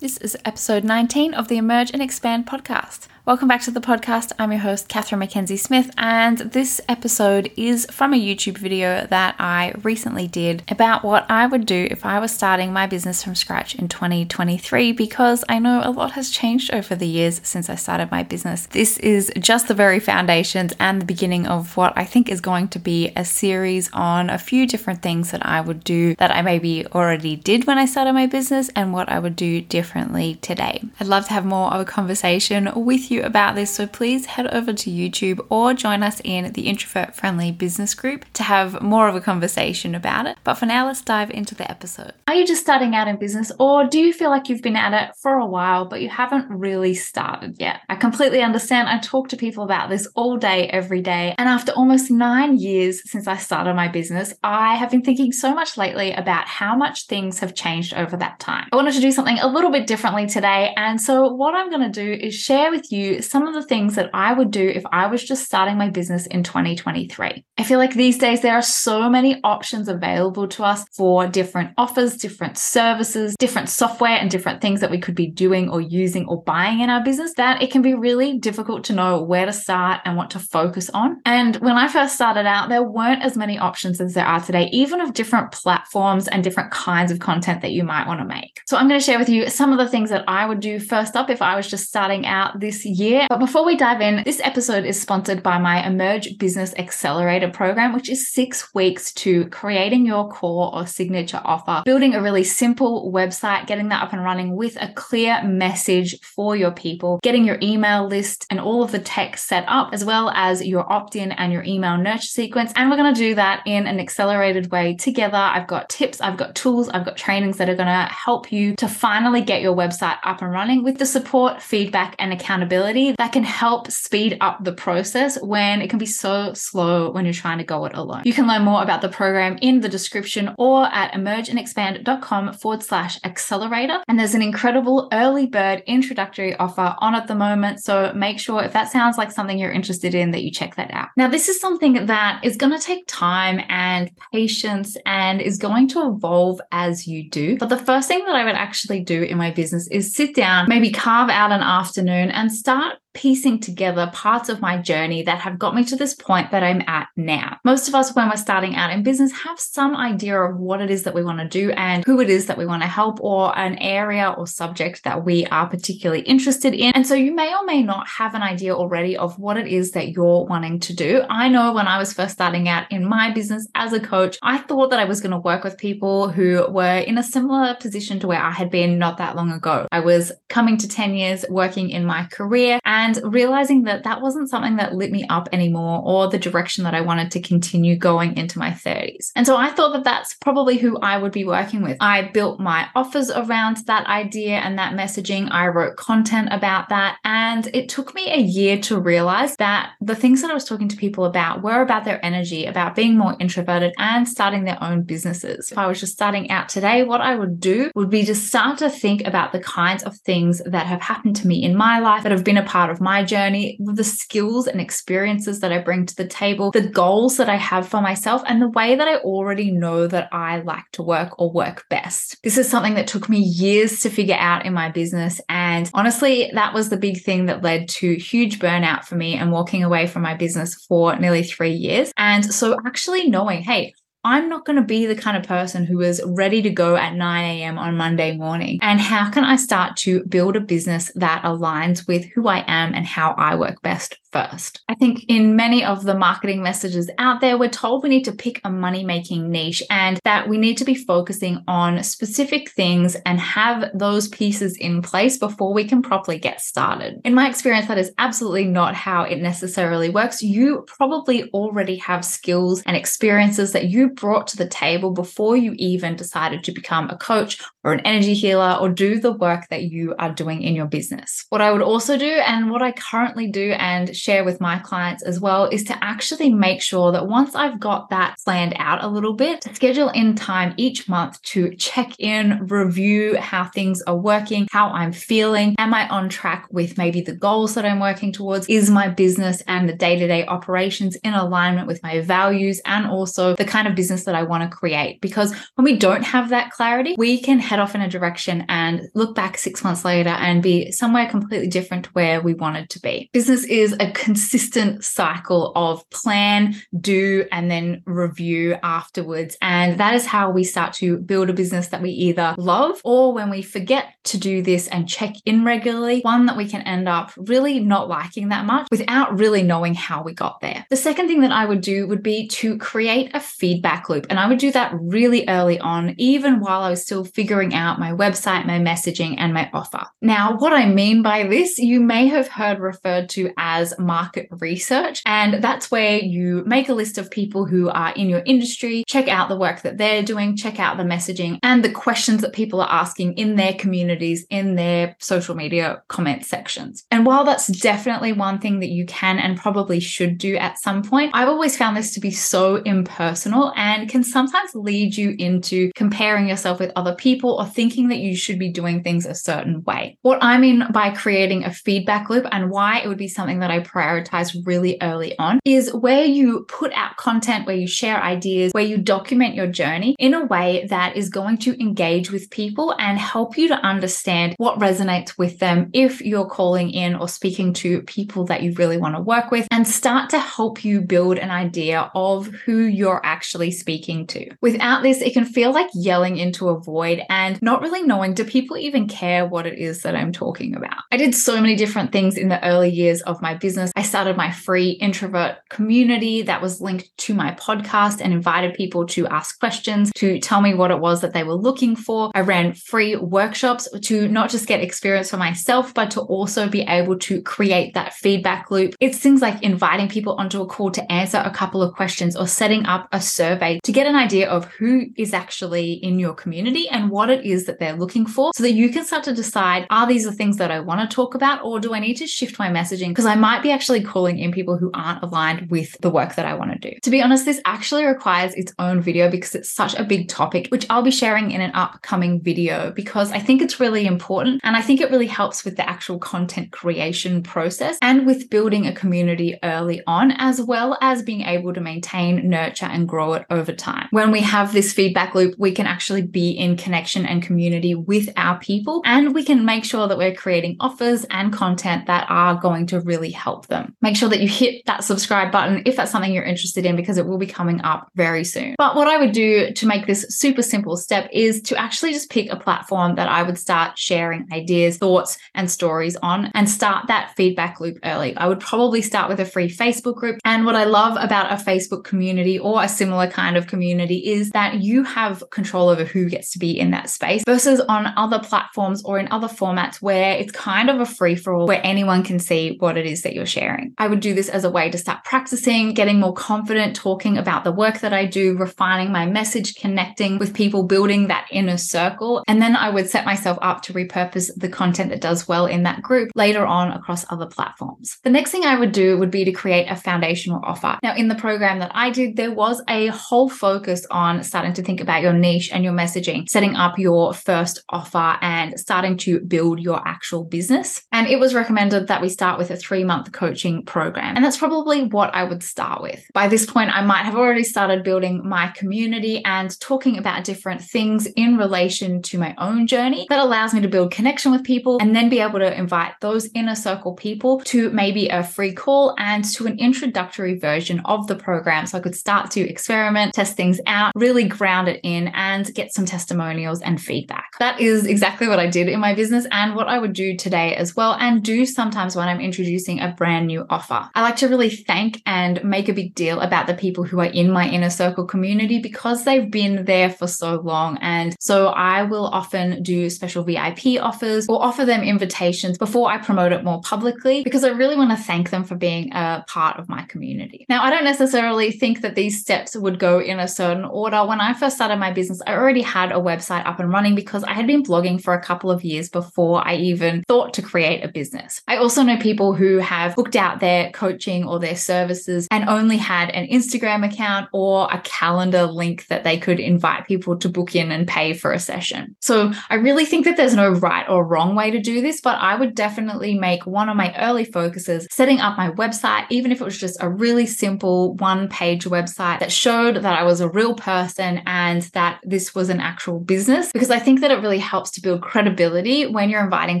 This is episode 19 of the Emerge and Expand podcast. Welcome back to the podcast. I'm your host, Catherine McKenzie Smith, and this episode is from a YouTube video that I recently did about what I would do if I was starting my business from scratch in 2023, because I know a lot has changed over the years since I started my business. This is just the very foundations and the beginning of what I think is going to be a series on a few different things that I would do that I maybe already did when I started my business and what I would do differently today. I'd love to have more of a conversation with you about this, so please head over to YouTube or join us in the Introvert-Friendly Business Group to have more of a conversation about it. But for now, let's dive into the episode. Are you just starting out in business, or do you feel like you've been at it for a while but you haven't really started yet? I completely understand. I talk to people about this all day, every day, and after almost 9 years since I started my business, I have been thinking so much lately about how much things have changed over that time. I wanted to do something a little bit differently today, and so what I'm going to do is share with you some of the things that I would do if I was just starting my business in 2023. I feel like these days there are so many options available to us for different offers, different services, different software, and different things that we could be doing or using or buying in our business that it can be really difficult to know where to start and what to focus on. And when I first started out, there weren't as many options as there are today, even of different platforms and different kinds of content that you might want to make. So I'm going to share with you some of the things that I would do first up if I was just starting out this year. But before we dive in, this episode is sponsored by my Emerge Business Accelerator program, which is 6 weeks to creating your core or signature offer, building a really simple website, getting that up and running with a clear message for your people, getting your email list and all of the tech set up, as well as your opt-in and your email nurture sequence. And we're going to do that in an accelerated way together. I've got tips, I've got tools, I've got trainings that are going to help you to finally get your website up and running with the support, feedback, and accountability that can help speed up the process when it can be so slow when you're trying to go it alone. You can learn more about the program in the description or at emergeandexpand.com/accelerator. And there's an incredible early bird introductory offer on at the moment. So make sure, if that sounds like something you're interested in, that you check that out. Now, this is something that is going to take time and patience and is going to evolve as you do. But the first thing that I would actually do in my business is sit down, maybe carve out an afternoon and start piecing together parts of my journey that have got me to this point that I'm at now. Most of us, when we're starting out in business, have some idea of what it is that we want to do and who it is that we want to help, or an area or subject that we are particularly interested in. And so you may or may not have an idea already of what it is that you're wanting to do. I know when I was first starting out in my business as a coach, I thought that I was going to work with people who were in a similar position to where I had been not that long ago. I was coming to 10 years working in my career and realizing that that wasn't something that lit me up anymore, or the direction that I wanted to continue going into my 30s. And so I thought that that's probably who I would be working with. I built my offers around that idea and that messaging. I wrote content about that. And it took me a year to realize that the things that I was talking to people about were about their energy, about being more introverted and starting their own businesses. If I was just starting out today, what I would do would be to start to think about the kinds of things that have happened to me in my life, that have been a part of my journey, the skills and experiences that I bring to the table, the goals that I have for myself, and the way that I already know that I like to work or work best. This is something that took me years to figure out in my business. And honestly, that was the big thing that led to huge burnout for me and walking away from my business for nearly 3 years. And so actually knowing, hey, I'm not going to be the kind of person who is ready to go at 9 a.m. on Monday morning. And how can I start to build a business that aligns with who I am and how I work best first? I think in many of the marketing messages out there, we're told we need to pick a money-making niche and that we need to be focusing on specific things and have those pieces in place before we can properly get started. In my experience, that is absolutely not how it necessarily works. You probably already have skills and experiences that you brought to the table before you even decided to become a coach or an energy healer or do the work that you are doing in your business. What I would also do, and what I currently do and share with my clients as well, is to actually make sure that once I've got that planned out a little bit, to schedule in time each month to check in, review how things are working, how I'm feeling, am I on track with maybe the goals that I'm working towards, is my business and the day-to-day operations in alignment with my values and also the kind of business that I want to create. Because when we don't have that clarity, we can head head off in a direction and look back 6 months later and be somewhere completely different to where we wanted to be. Business is a consistent cycle of plan, do, and then review afterwards. And that is how we start to build a business that we either love, or when we forget to do this and check in regularly, one that we can end up really not liking that much without really knowing how we got there. The second thing that I would do would be to create a feedback loop. And I would do that really early on, even while I was still figuring out my website, my messaging, and my offer. Now, what I mean by this, you may have heard referred to as market research. And that's where you make a list of people who are in your industry, check out the work that they're doing, check out the messaging and the questions that people are asking in their communities, in their social media comment sections. And while that's definitely one thing that you can and probably should do at some point, I've always found this to be so impersonal and can sometimes lead you into comparing yourself with other people or thinking that you should be doing things a certain way. What I mean by creating a feedback loop and why it would be something that I prioritize really early on is where you put out content, where you share ideas, where you document your journey in a way that is going to engage with people and help you to understand what resonates with them if you're calling in or speaking to people that you really want to work with, and start to help you build an idea of who you're actually speaking to. Without this, it can feel like yelling into a void and not really knowing, do people even care what it is that I'm talking about? I did so many different things in the early years of my business. I started my free introvert community that was linked to my podcast and invited people to ask questions, to tell me what it was that they were looking for. I ran free workshops to not just get experience for myself, but to also be able to create that feedback loop. It's things like inviting people onto a call to answer a couple of questions or setting up a survey to get an idea of who is actually in your community and what it is that they're looking for, so that you can start to decide, are these the things that I want to talk about, or do I need to shift my messaging because I might be actually calling in people who aren't aligned with the work that I want to do. To be honest, this actually requires its own video because it's such a big topic, which I'll be sharing in an upcoming video because I think it's really important and I think it really helps with the actual content creation process and with building a community early on, as well as being able to maintain, nurture, and grow it over time. When we have this feedback loop, we can actually be in connection and community with our people, and we can make sure that we're creating offers and content that are going to really help them. Make sure that you hit that subscribe button if that's something you're interested in, because it will be coming up very soon. But what I would do to make this super simple step is to actually just pick a platform that I would start sharing ideas, thoughts, and stories on, and start that feedback loop early. I would probably start with a free Facebook group. And what I love about a Facebook community or a similar kind of community is that you have control over who gets to be in that space versus on other platforms or in other formats where it's kind of a free-for-all where anyone can see what it is that you're sharing. I would do this as a way to start practicing, getting more confident, talking about the work that I do, refining my message, connecting with people, building that inner circle. And then I would set myself up to repurpose the content that does well in that group later on across other platforms. The next thing I would do would be to create a foundational offer. Now, in the program that I did, there was a whole focus on starting to think about your niche and your messaging, setting up your first offer and starting to build your actual business. And it was recommended that we start with a 3-month coaching program. And that's probably what I would start with. By this point, I might have already started building my community and talking about different things in relation to my own journey that allows me to build connection with people and then be able to invite those inner circle people to maybe a free call and to an introductory version of the program. So I could start to experiment, test things out, really ground it in and get some testimonials and feedback. That is exactly what I did in my business and what I would do today as well, and do sometimes when I'm introducing a brand new offer. I like to really thank and make a big deal about the people who are in my inner circle community because they've been there for so long. And so I will often do special VIP offers or offer them invitations before I promote it more publicly because I really want to thank them for being a part of my community. Now, I don't necessarily think that these steps would go in a certain order. When I first started my business, I already had a website up and running because I had been blogging for a couple of years before I even thought to create a business. I also know people who have booked out their coaching or their services and only had an Instagram account or a calendar link that they could invite people to book in and pay for a session. So I really think that there's no right or wrong way to do this, but I would definitely make one of my early focuses setting up my website, even if it was just a really simple one-page website that showed that I was a real person and that this was an actual business. business, because I think that it really helps to build credibility when you're inviting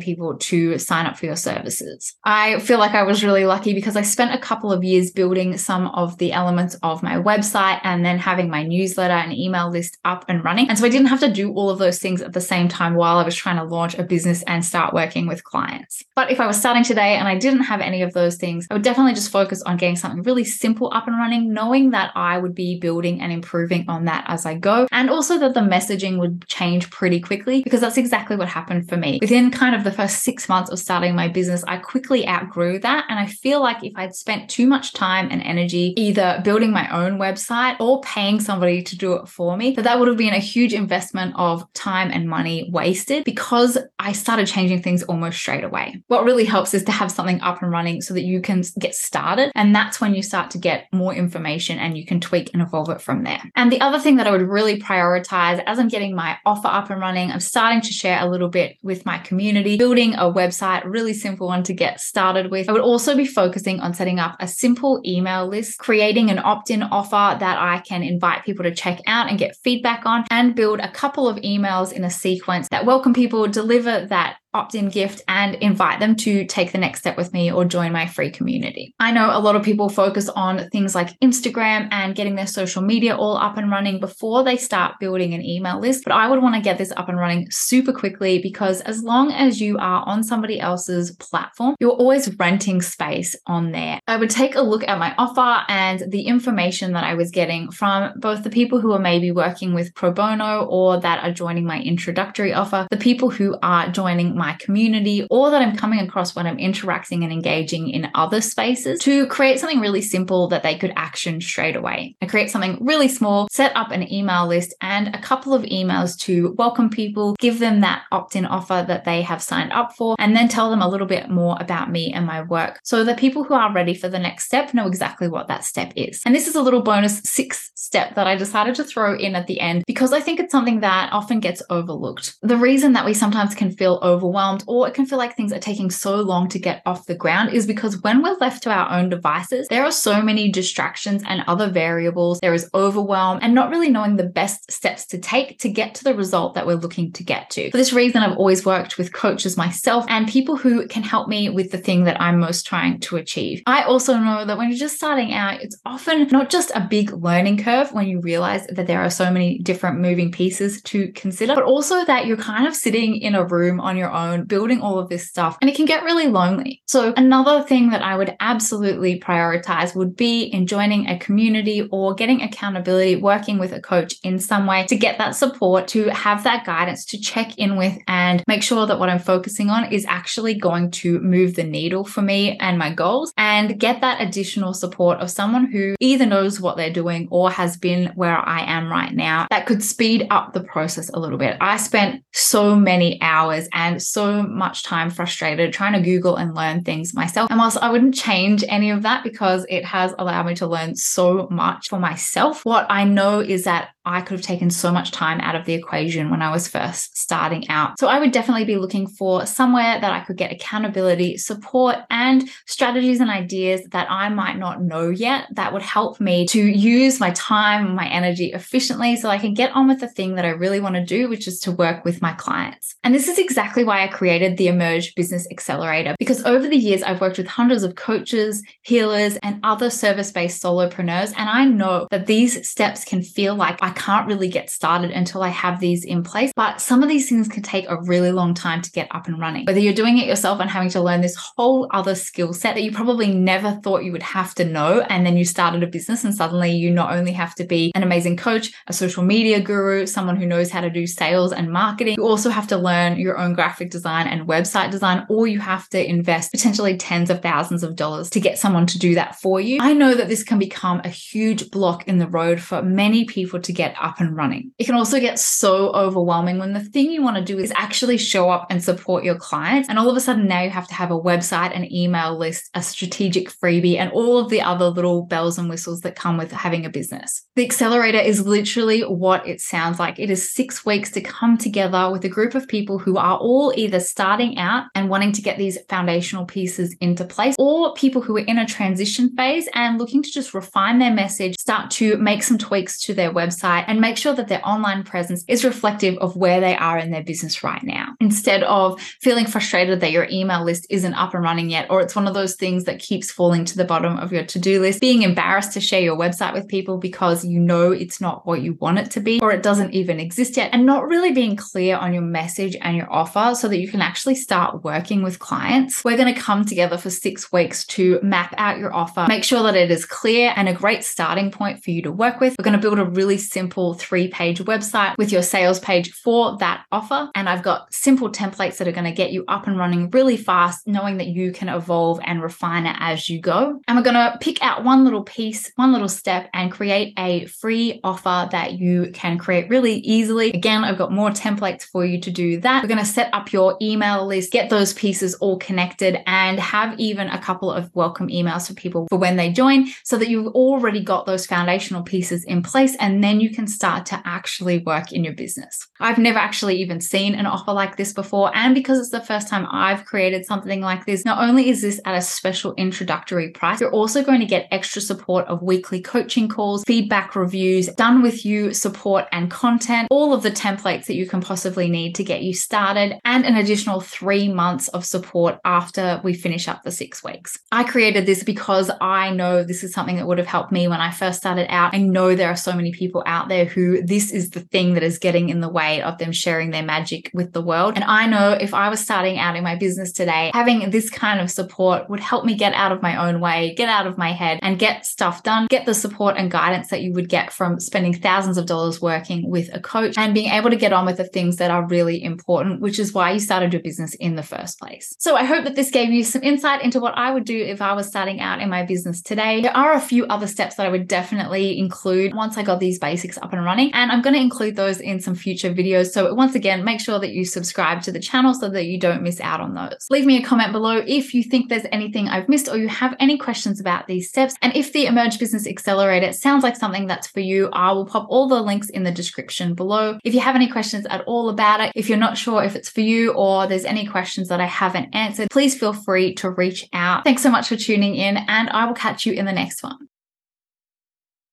people to sign up for your services. I feel like I was really lucky because I spent a couple of years building some of the elements of my website and then having my newsletter and email list up and running. And so I didn't have to do all of those things at the same time while I was trying to launch a business and start working with clients. But if I was starting today and I didn't have any of those things, I would definitely just focus on getting something really simple up and running, knowing that I would be building and improving on that as I go. And also that the messaging would change pretty quickly, because that's exactly what happened for me. Within kind of the first 6 months of starting my business, I quickly outgrew that. And I feel like if I'd spent too much time and energy either building my own website or paying somebody to do it for me, that would have been a huge investment of time and money wasted, because I started changing things almost straight away. What really helps is to have something up and running so that you can get started. And that's when you start to get more information and you can tweak and evolve it from there. And the other thing that I would really prioritize as I'm getting my offer up and running, I'm starting to share a little bit with my community, building a website, really simple one to get started with. I would also be focusing on setting up a simple email list, creating an opt-in offer that I can invite people to check out and get feedback on, and build a couple of emails in a sequence that welcome people, deliver that opt-in gift, and invite them to take the next step with me or join my free community. I know a lot of people focus on things like Instagram and getting their social media all up and running before they start building an email list, but I would want to get this up and running super quickly, because as long as you are on somebody else's platform, you're always renting space on there. I would take a look at my offer and the information that I was getting from both the people who are maybe working with pro bono or that are joining my introductory offer, the people who are joining my community, or that I'm coming across when I'm interacting and engaging in other spaces, to create something really simple that they could action straight away. I create something really small, set up an email list and a couple of emails to welcome people, give them that opt-in offer that they have signed up for, and then tell them a little bit more about me and my work, so that people who are ready for the next step know exactly what that step is. And this is a little bonus sixth step that I decided to throw in at the end, because I think it's something that often gets overlooked. The reason that we sometimes can feel overwhelmed, or it can feel like things are taking so long to get off the ground, is because when we're left to our own devices, there are so many distractions and other variables. There is overwhelm and not really knowing the best steps to take to get to the result that we're looking to get to. For this reason, I've always worked with coaches myself and people who can help me with the thing that I'm most trying to achieve. I also know that when you're just starting out, it's often not just a big learning curve when you realize that there are so many different moving pieces to consider, but also that you're kind of sitting in a room on your own, building all of this stuff, and it can get really lonely. So another thing that I would absolutely prioritize would be in joining a community or getting accountability, working with a coach in some way to get that support, to have that guidance, to check in with and make sure that what I'm focusing on is actually going to move the needle for me and my goals, and get that additional support of someone who either knows what they're doing or has been where I am right now. That could speed up the process a little bit. I spent so many hours and so much time frustrated trying to Google and learn things myself. And whilst I wouldn't change any of that, because it has allowed me to learn so much for myself, what I know is that I could have taken so much time out of the equation when I was first starting out. So I would definitely be looking for somewhere that I could get accountability, support, and strategies and ideas that I might not know yet that would help me to use my time, my energy efficiently, so I can get on with the thing that I really want to do, which is to work with my clients. And this is exactly why I created the Emerge Business Accelerator, because over the years, I've worked with hundreds of coaches, healers, and other service-based solopreneurs. And I know that these steps can feel like I can't really get started until I have these in place. But some of these things can take a really long time to get up and running. Whether you're doing it yourself and having to learn this whole other skill set that you probably never thought you would have to know, and then you started a business and suddenly you not only have to be an amazing coach, a social media guru, someone who knows how to do sales and marketing, you also have to learn your own graphic design and website design, or you have to invest potentially tens of thousands of dollars to get someone to do that for you. I know that this can become a huge block in the road for many people to get up and running. It can also get so overwhelming when the thing you want to do is actually show up and support your clients. And all of a sudden now you have to have a website, an email list, a strategic freebie, and all of the other little bells and whistles that come with having a business. The accelerator is literally what it sounds like. It is 6 weeks to come together with a group of people who are all either starting out and wanting to get these foundational pieces into place, or people who are in a transition phase and looking to just refine their message, start to make some tweaks to their website, website and make sure that their online presence is reflective of where they are in their business right now, instead of feeling frustrated that your email list isn't up and running yet, or it's one of those things that keeps falling to the bottom of your to-do list, being embarrassed to share your website with people because you know it's not what you want it to be, or it doesn't even exist yet, and not really being clear on your message and your offer so that you can actually start working with clients. We're going to come together for 6 weeks to map out your offer, make sure that it is clear and a great starting point for you to work with. We're going to build a really simple 3-page website with your sales page for that offer. And I've got simple templates that are going to get you up and running really fast, knowing that you can evolve and refine it as you go. And we're going to pick out one little piece, one little step, and create a free offer that you can create really easily. Again, I've got more templates for you to do that. We're going to set up your email list, get those pieces all connected, and have even a couple of welcome emails for people for when they join, so that you've already got those foundational pieces in place, and then you can start to actually work in your business. I've never actually even seen an offer like this before, and because it's the first time I've created something like this, not only is this at a special introductory price, you're also going to get extra support of weekly coaching calls, feedback reviews, done with you support and content, all of the templates that you can possibly need to get you started, and an additional 3 months of support after we finish up the 6 weeks. I created this because I know this is something that would have helped me when I first started out. I know there are so many people out there who this is the thing that is getting in the way of them sharing their magic with the world. And I know if I was starting out in my business today, having this kind of support would help me get out of my own way, get out of my head, and get stuff done, get the support and guidance that you would get from spending thousands of dollars working with a coach and being able to get on with the things that are really important, which is why you started your business in the first place. So I hope that this gave you some insight into what I would do if I was starting out in my business today. There are a few other steps that I would definitely include once I got these basics up and running, and I'm going to include those in some future videos. So once again, make sure that you subscribe to the channel so that you don't miss out on those. Leave me a comment below if you think there's anything I've missed or you have any questions about these steps. And if the Emerge Business Accelerator sounds like something that's for you, I will pop all the links in the description below. If you have any questions at all about it, if you're not sure if it's for you or there's any questions that I haven't answered, please feel free to reach out. Thanks so much for tuning in, and I will catch you in the next one.